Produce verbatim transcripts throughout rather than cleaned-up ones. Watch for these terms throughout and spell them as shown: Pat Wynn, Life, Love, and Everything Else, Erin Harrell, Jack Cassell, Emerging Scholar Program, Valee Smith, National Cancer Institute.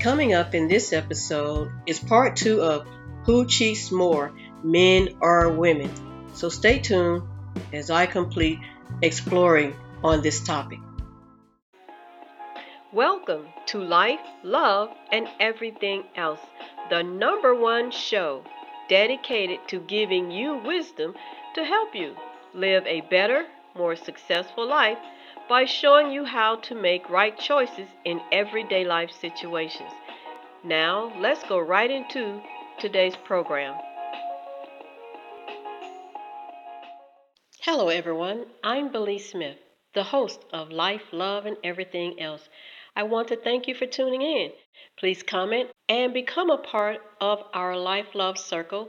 Coming up in this episode is part two of Who Cheats More, Men or Women? So stay tuned as I complete exploring on this topic. Welcome to Life, Love, and Everything Else, the number one show dedicated to giving you wisdom to help you live a better, more successful life by showing you how to make right choices in everyday life situations. Now, let's go right into today's program. Hello everyone, I'm Valee Smith, the host of Life, Love, and Everything Else. I want to thank you for tuning in. Please comment and become a part of our Life, Love Circle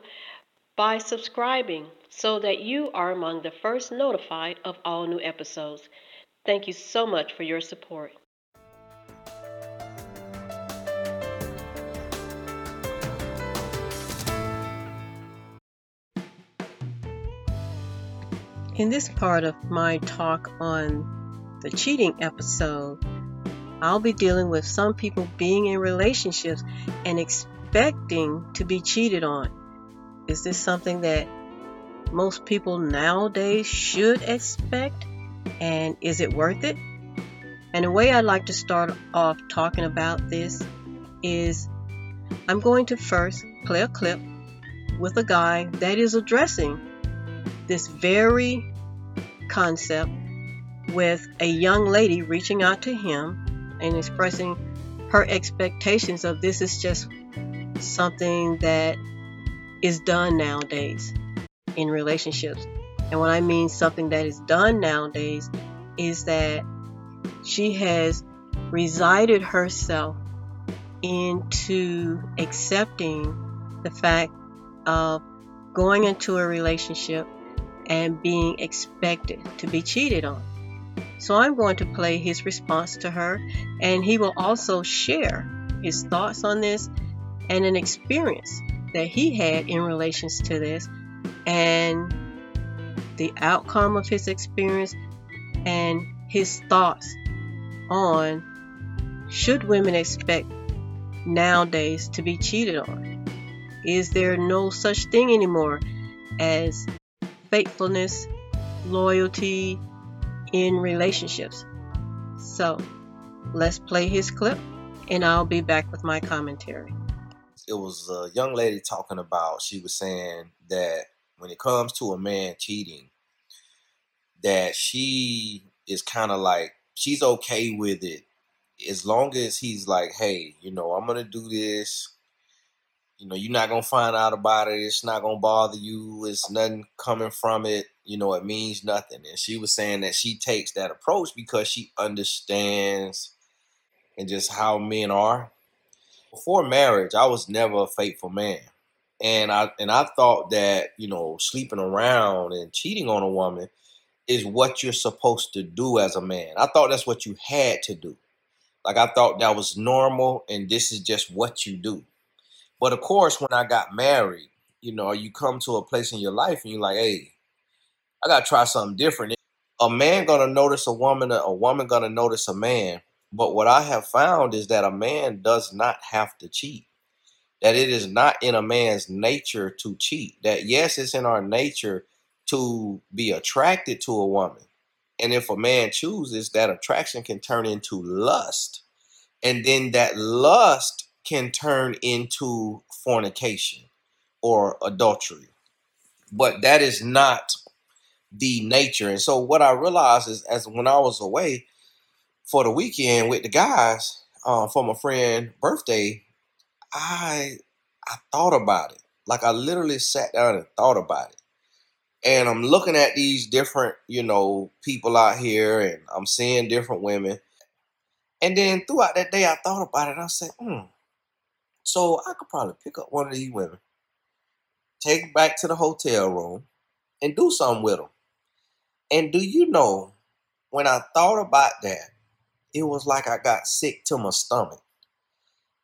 by subscribing so that you are among the first notified of all new episodes. Thank you so much for your support. In this part of my talk on the cheating episode, I'll be dealing with some people being in relationships and expecting to be cheated on. Is this something that most people nowadays should expect? And is it worth it? And the way I like to start off talking about this is I'm going to first play a clip with a guy that is addressing this very concept with a young lady reaching out to him and expressing her expectations of this is just something that is done nowadays in relationships. And what I mean something that is done nowadays is that she has resided herself into accepting the fact of going into a relationship and being expected to be cheated on. So I'm going to play his response to her, and he will also share his thoughts on this and an experience that he had in relations to this, and the outcome of his experience and his thoughts on should women expect nowadays to be cheated on? Is there no such thing anymore as faithfulness, loyalty in relationships? So let's play his clip and I'll be back with my commentary. It was a young lady talking about, she was saying that when it comes to a man cheating, that she is kind of like, she's okay with it as long as he's like, hey, you know, I'm going to do this. You know, you're not going to find out about it. It's not going to bother you. It's nothing coming from it. You know, it means nothing. And she was saying that she takes that approach because she understands and just how men are. Before marriage, I was never a faithful man. And I and I thought that, you know, sleeping around and cheating on a woman is what you're supposed to do as a man. I thought that's what you had to do. Like, I thought that was normal and this is just what you do. But of course, when I got married, you know, you come to a place in your life and you're like, hey, I got to try something different. A man going to notice a woman, a woman going to notice a man. But what I have found is that a man does not have to cheat. That it is not in a man's nature to cheat. That, yes, it's in our nature to be attracted to a woman. And if a man chooses, that attraction can turn into lust. And then that lust can turn into fornication or adultery. But that is not the nature. And so what I realized is, as when I was away for the weekend with the guys uh, for my friend's birthday, I I thought about it. Like, I literally sat down and thought about it. And I'm looking at these different, you know, people out here, and I'm seeing different women. And then throughout that day, I thought about it. And I said, hmm, so I could probably pick up one of these women, take them back to the hotel room, and do something with them. And do you know, when I thought about that, it was like I got sick to my stomach.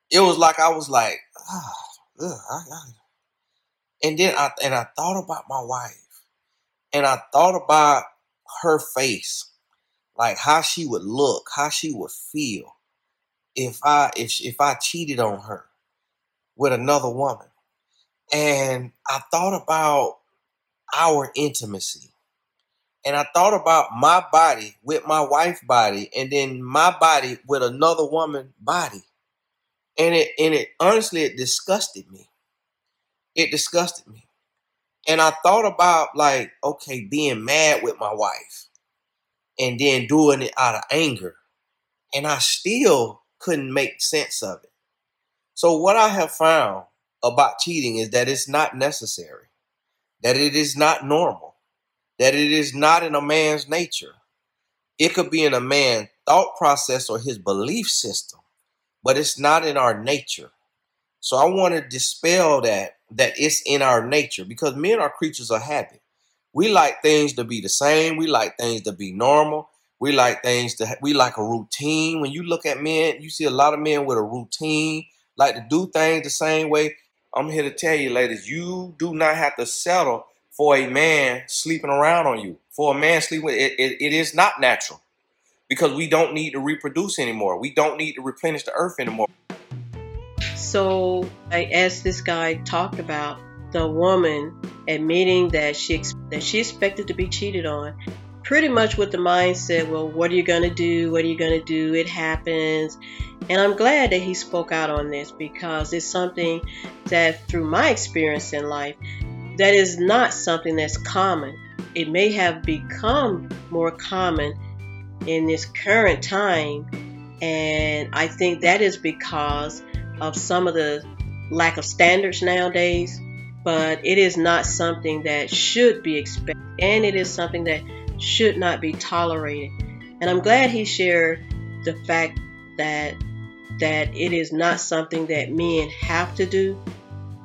It was like I was like, ah, ugh, I, I. and then I and I thought about my wife, and I thought about her face, like how she would look, how she would feel if I if if I cheated on her with another woman. And I thought about our intimacy. And I thought about my body with my wife's body, and then my body with another woman's body. And it and it honestly, it disgusted me. It disgusted me. And I thought about, like, okay, being mad with my wife and then doing it out of anger. And I still couldn't make sense of it. So what I have found about cheating is that it's not necessary, that it is not normal, that it is not in a man's nature. It could be in a man's thought process or his belief system, but it's not in our nature. So I want to dispel that. That it's in our nature, because men are creatures of habit. We like things to be the same. We like things to be normal. We like things to, ha- we like a routine. When you look at men, you see a lot of men with a routine, like to do things the same way. I'm here to tell you, ladies, you do not have to settle for a man sleeping around on you. For a man sleeping, it, it, it is not natural, because we don't need to reproduce anymore. We don't need to replenish the earth anymore. So, as this guy talked about, the woman admitting that she that she expected to be cheated on, pretty much with the mindset, well, what are you going to do? What are you going to do? It happens. And I'm glad that he spoke out on this, because it's something that, through my experience in life, that is not something that's common. It may have become more common in this current time. And I think that is because of some of the lack of standards nowadays, but it is not something that should be expected, and it is something that should not be tolerated. And I'm glad he shared the fact that that it is not something that men have to do.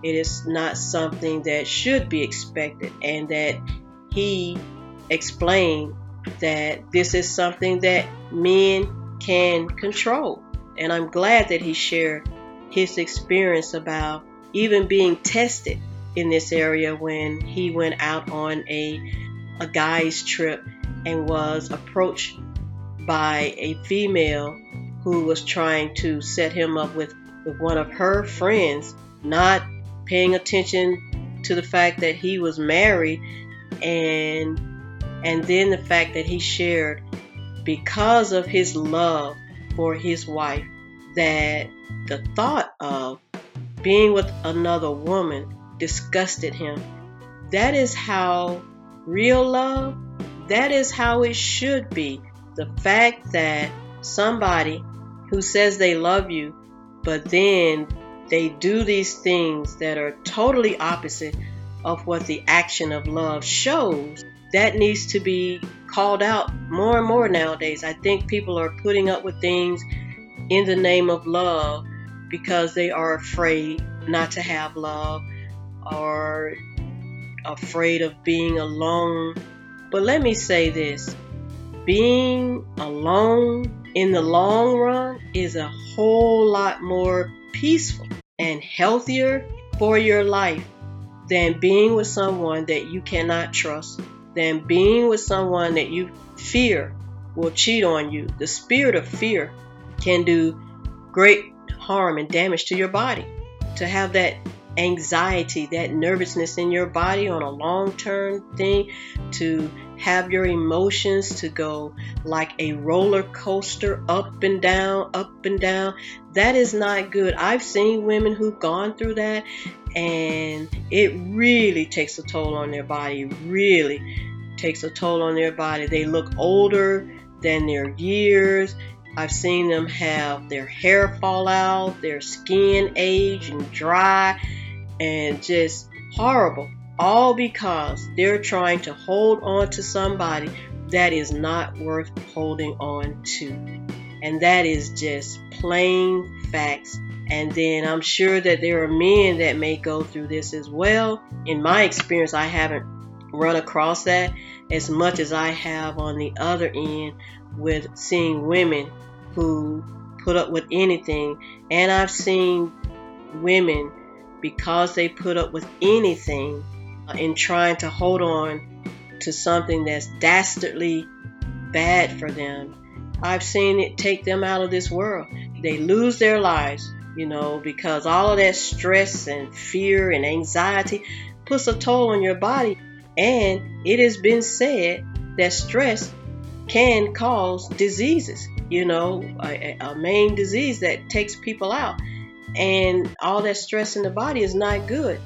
It is not something that should be expected, and that he explained that this is something that men can control. And I'm glad that he shared his experience about even being tested in this area when he went out on a a guy's trip and was approached by a female who was trying to set him up with, with one of her friends, not paying attention to the fact that he was married, and and then the fact that he shared, because of his love for his wife, that the thought of being with another woman disgusted him. That is how real love, that is how it should be. The fact that somebody who says they love you, but then they do these things that are totally opposite of what the action of love shows, that needs to be called out more and more nowadays. I think people are putting up with things in the name of love because they are afraid not to have love, or afraid of being alone. But let me say this, being alone in the long run is a whole lot more peaceful and healthier for your life than being with someone that you cannot trust, than being with someone that you fear will cheat on you. The spirit of fear can do great harm and damage to your body. To have that anxiety, that nervousness in your body on a long-term thing, to have your emotions to go like a roller coaster, up and down, up and down, that is not good. I've seen women who've gone through that, and it really takes a toll on their body, really takes a toll on their body. They look older than their years. I've seen them have their hair fall out, their skin age and dry, and just horrible. All because they're trying to hold on to somebody that is not worth holding on to. And that is just plain facts. And then I'm sure that there are men that may go through this as well. In my experience, I haven't run across that as much as I have on the other end, with seeing women who put up with anything. And I've seen women, because they put up with anything in trying to hold on to something that's dastardly bad for them, I've seen it take them out of this world. they lose their lives, you know, because all of that stress and fear and anxiety puts a toll on your body. And it has been said that stress can cause diseases, you know, a, a main disease that takes people out. And all that stress in the body is not good.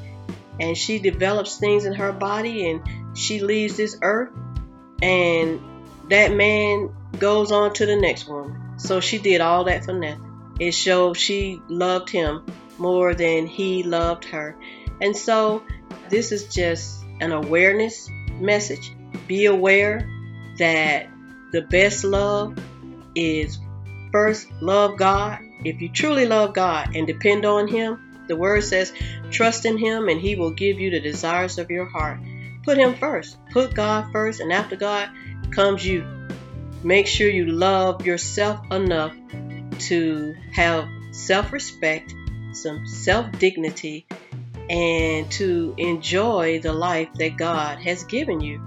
And she develops things in her body, and she leaves this earth, and that man goes on to the next woman. So she did all that for nothing. It showed she loved him more than he loved her. And so this is just an awareness message. Be aware that the best love is first love God. If you truly love God and depend on him, the word says, trust in him and he will give you the desires of your heart. Put him first. Put God first, and after God comes you. Make sure you love yourself enough to have self-respect, some self-dignity, and to enjoy the life that God has given you,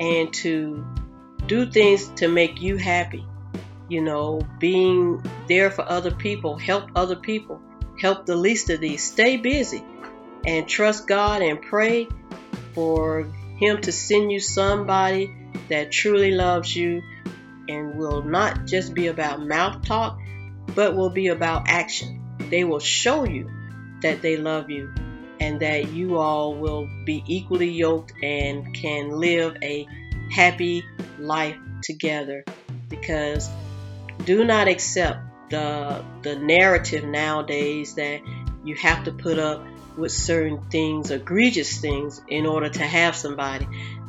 and to do things to make you happy. You know, being there for other people, help other people, help the least of these, stay busy, and trust God and pray for him to send you somebody that truly loves you and will not just be about mouth talk, but will be about action. They will show you that they love you, and that you all will be equally yoked and can live a happy life together. Because do not accept the the narrative nowadays that you have to put up with certain things, egregious things, in order to have somebody.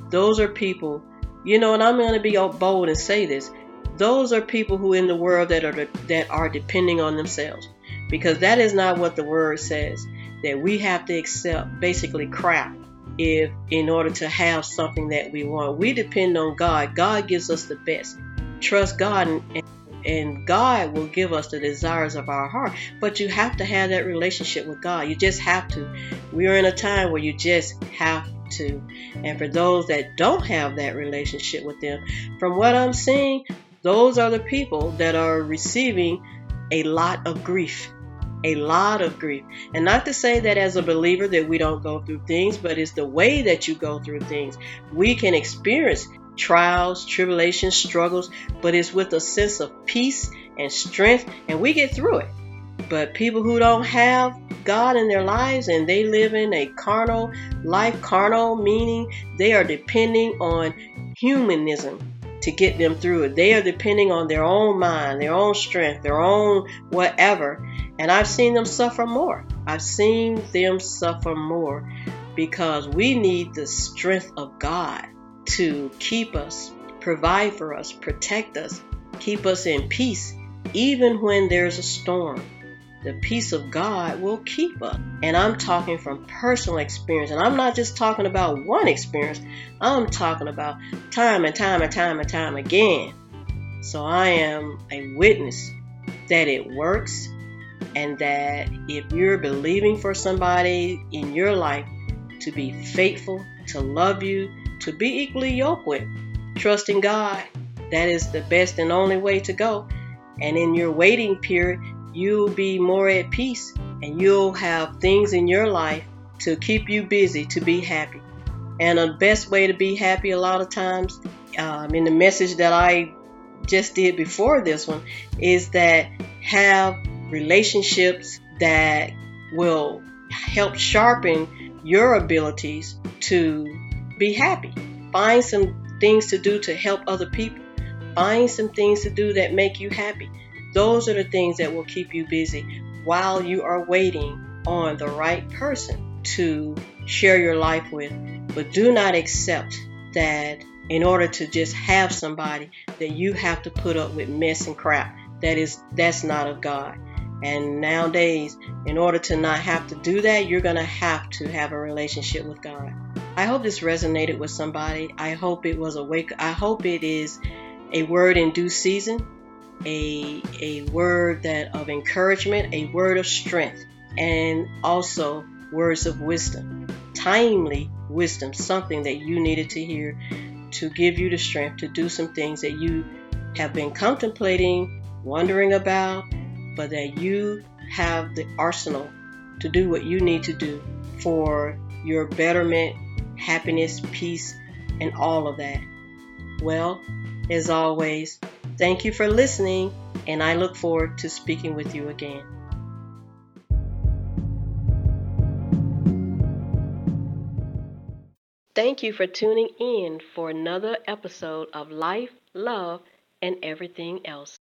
Those are people, you know, and I'm going to be bold and say this, those are people who in the world that are that are depending on themselves, because that is not what the word says, that we have to accept basically crap if in order to have something that we want. We depend on God. God gives us the best. Trust God, and, and God will give us the desires of our heart. But you have to have that relationship with God. You just have to. We're in a time where you just have to. And for those that don't have that relationship with them, from what I'm seeing, those are the people that are receiving a lot of grief. A lot of grief. And not to say that as a believer that we don't go through things, but it's the way that you go through things. We can experience trials, tribulations, struggles, but it's with a sense of peace and strength, and we get through it. But people who don't have God in their lives, and they live in a carnal life, carnal meaning they are depending on humanism to get them through it. They are depending on their own mind, their own strength, their own whatever. And I've seen them suffer more. I've seen them suffer more because we need the strength of God to keep us, provide for us, protect us, keep us in peace. Even when there's a storm, the peace of God will keep us. And I'm talking from personal experience. And I'm not just talking about one experience. I'm talking about time and time and time and time again. So I am a witness that it works, and that if you're believing for somebody in your life to be faithful, to love you, to be equally yoked with, trusting God, that is the best and only way to go. And in your waiting period, you'll be more at peace, and you'll have things in your life to keep you busy, to be happy. And the best way to be happy a lot of times, um, in the message that I just did before this one, is that have relationships that will help sharpen your abilities to be happy. Find some things to do to help other people. Find some things to do that make you happy. Those are the things that will keep you busy while you are waiting on the right person to share your life with. But do not accept that in order to just have somebody that you have to put up with mess and crap. That is, that's not of God. And nowadays, in order to not have to do that, you're going to have to have a relationship with God. I hope this resonated with somebody. I hope it was a wake. I hope it is a word in due season, a a word that of encouragement, a word of strength, and also words of wisdom, timely wisdom, something that you needed to hear to give you the strength to do some things that you have been contemplating, wondering about, but that you have the arsenal to do what you need to do for your betterment, happiness, peace, and all of that. Well, as always, thank you for listening, and I look forward to speaking with you again. Thank you for tuning in for another episode of Life, Love, and Everything Else.